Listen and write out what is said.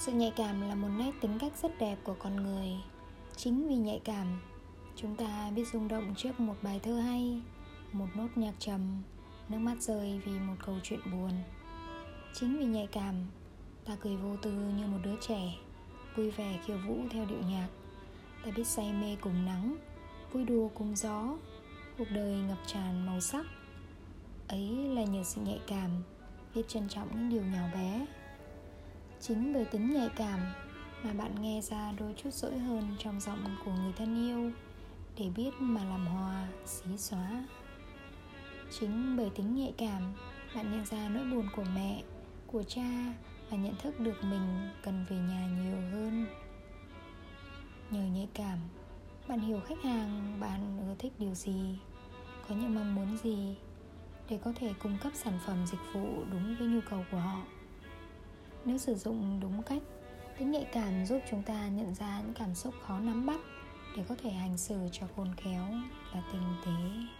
Sự nhạy cảm là một nét tính cách rất đẹp của con người. Chính vì nhạy cảm, chúng ta biết rung động trước một bài thơ hay, một nốt nhạc trầm, nước mắt rơi vì một câu chuyện buồn. Chính vì nhạy cảm, ta cười vô tư như một đứa trẻ, vui vẻ khiêu vũ theo điệu nhạc. Ta biết say mê cùng nắng, vui đùa cùng gió, cuộc đời ngập tràn màu sắc. Ấy là nhờ sự nhạy cảm, biết trân trọng những điều nhỏ bé. Chính bởi tính nhạy cảm mà bạn nghe ra đôi chút dỗi hơn trong giọng của người thân yêu, để biết mà làm hòa, xí xóa. Chính bởi tính nhạy cảm, bạn nhận ra nỗi buồn của mẹ, của cha, và nhận thức được mình cần về nhà nhiều hơn. Nhờ nhạy cảm, bạn hiểu khách hàng bạn ưa thích điều gì, có những mong muốn gì, để có thể cung cấp sản phẩm dịch vụ đúng với nhu cầu của họ. Nếu sử dụng đúng cách, tính nhạy cảm giúp chúng ta nhận ra những cảm xúc khó nắm bắt để có thể hành xử cho khôn khéo và tinh tế.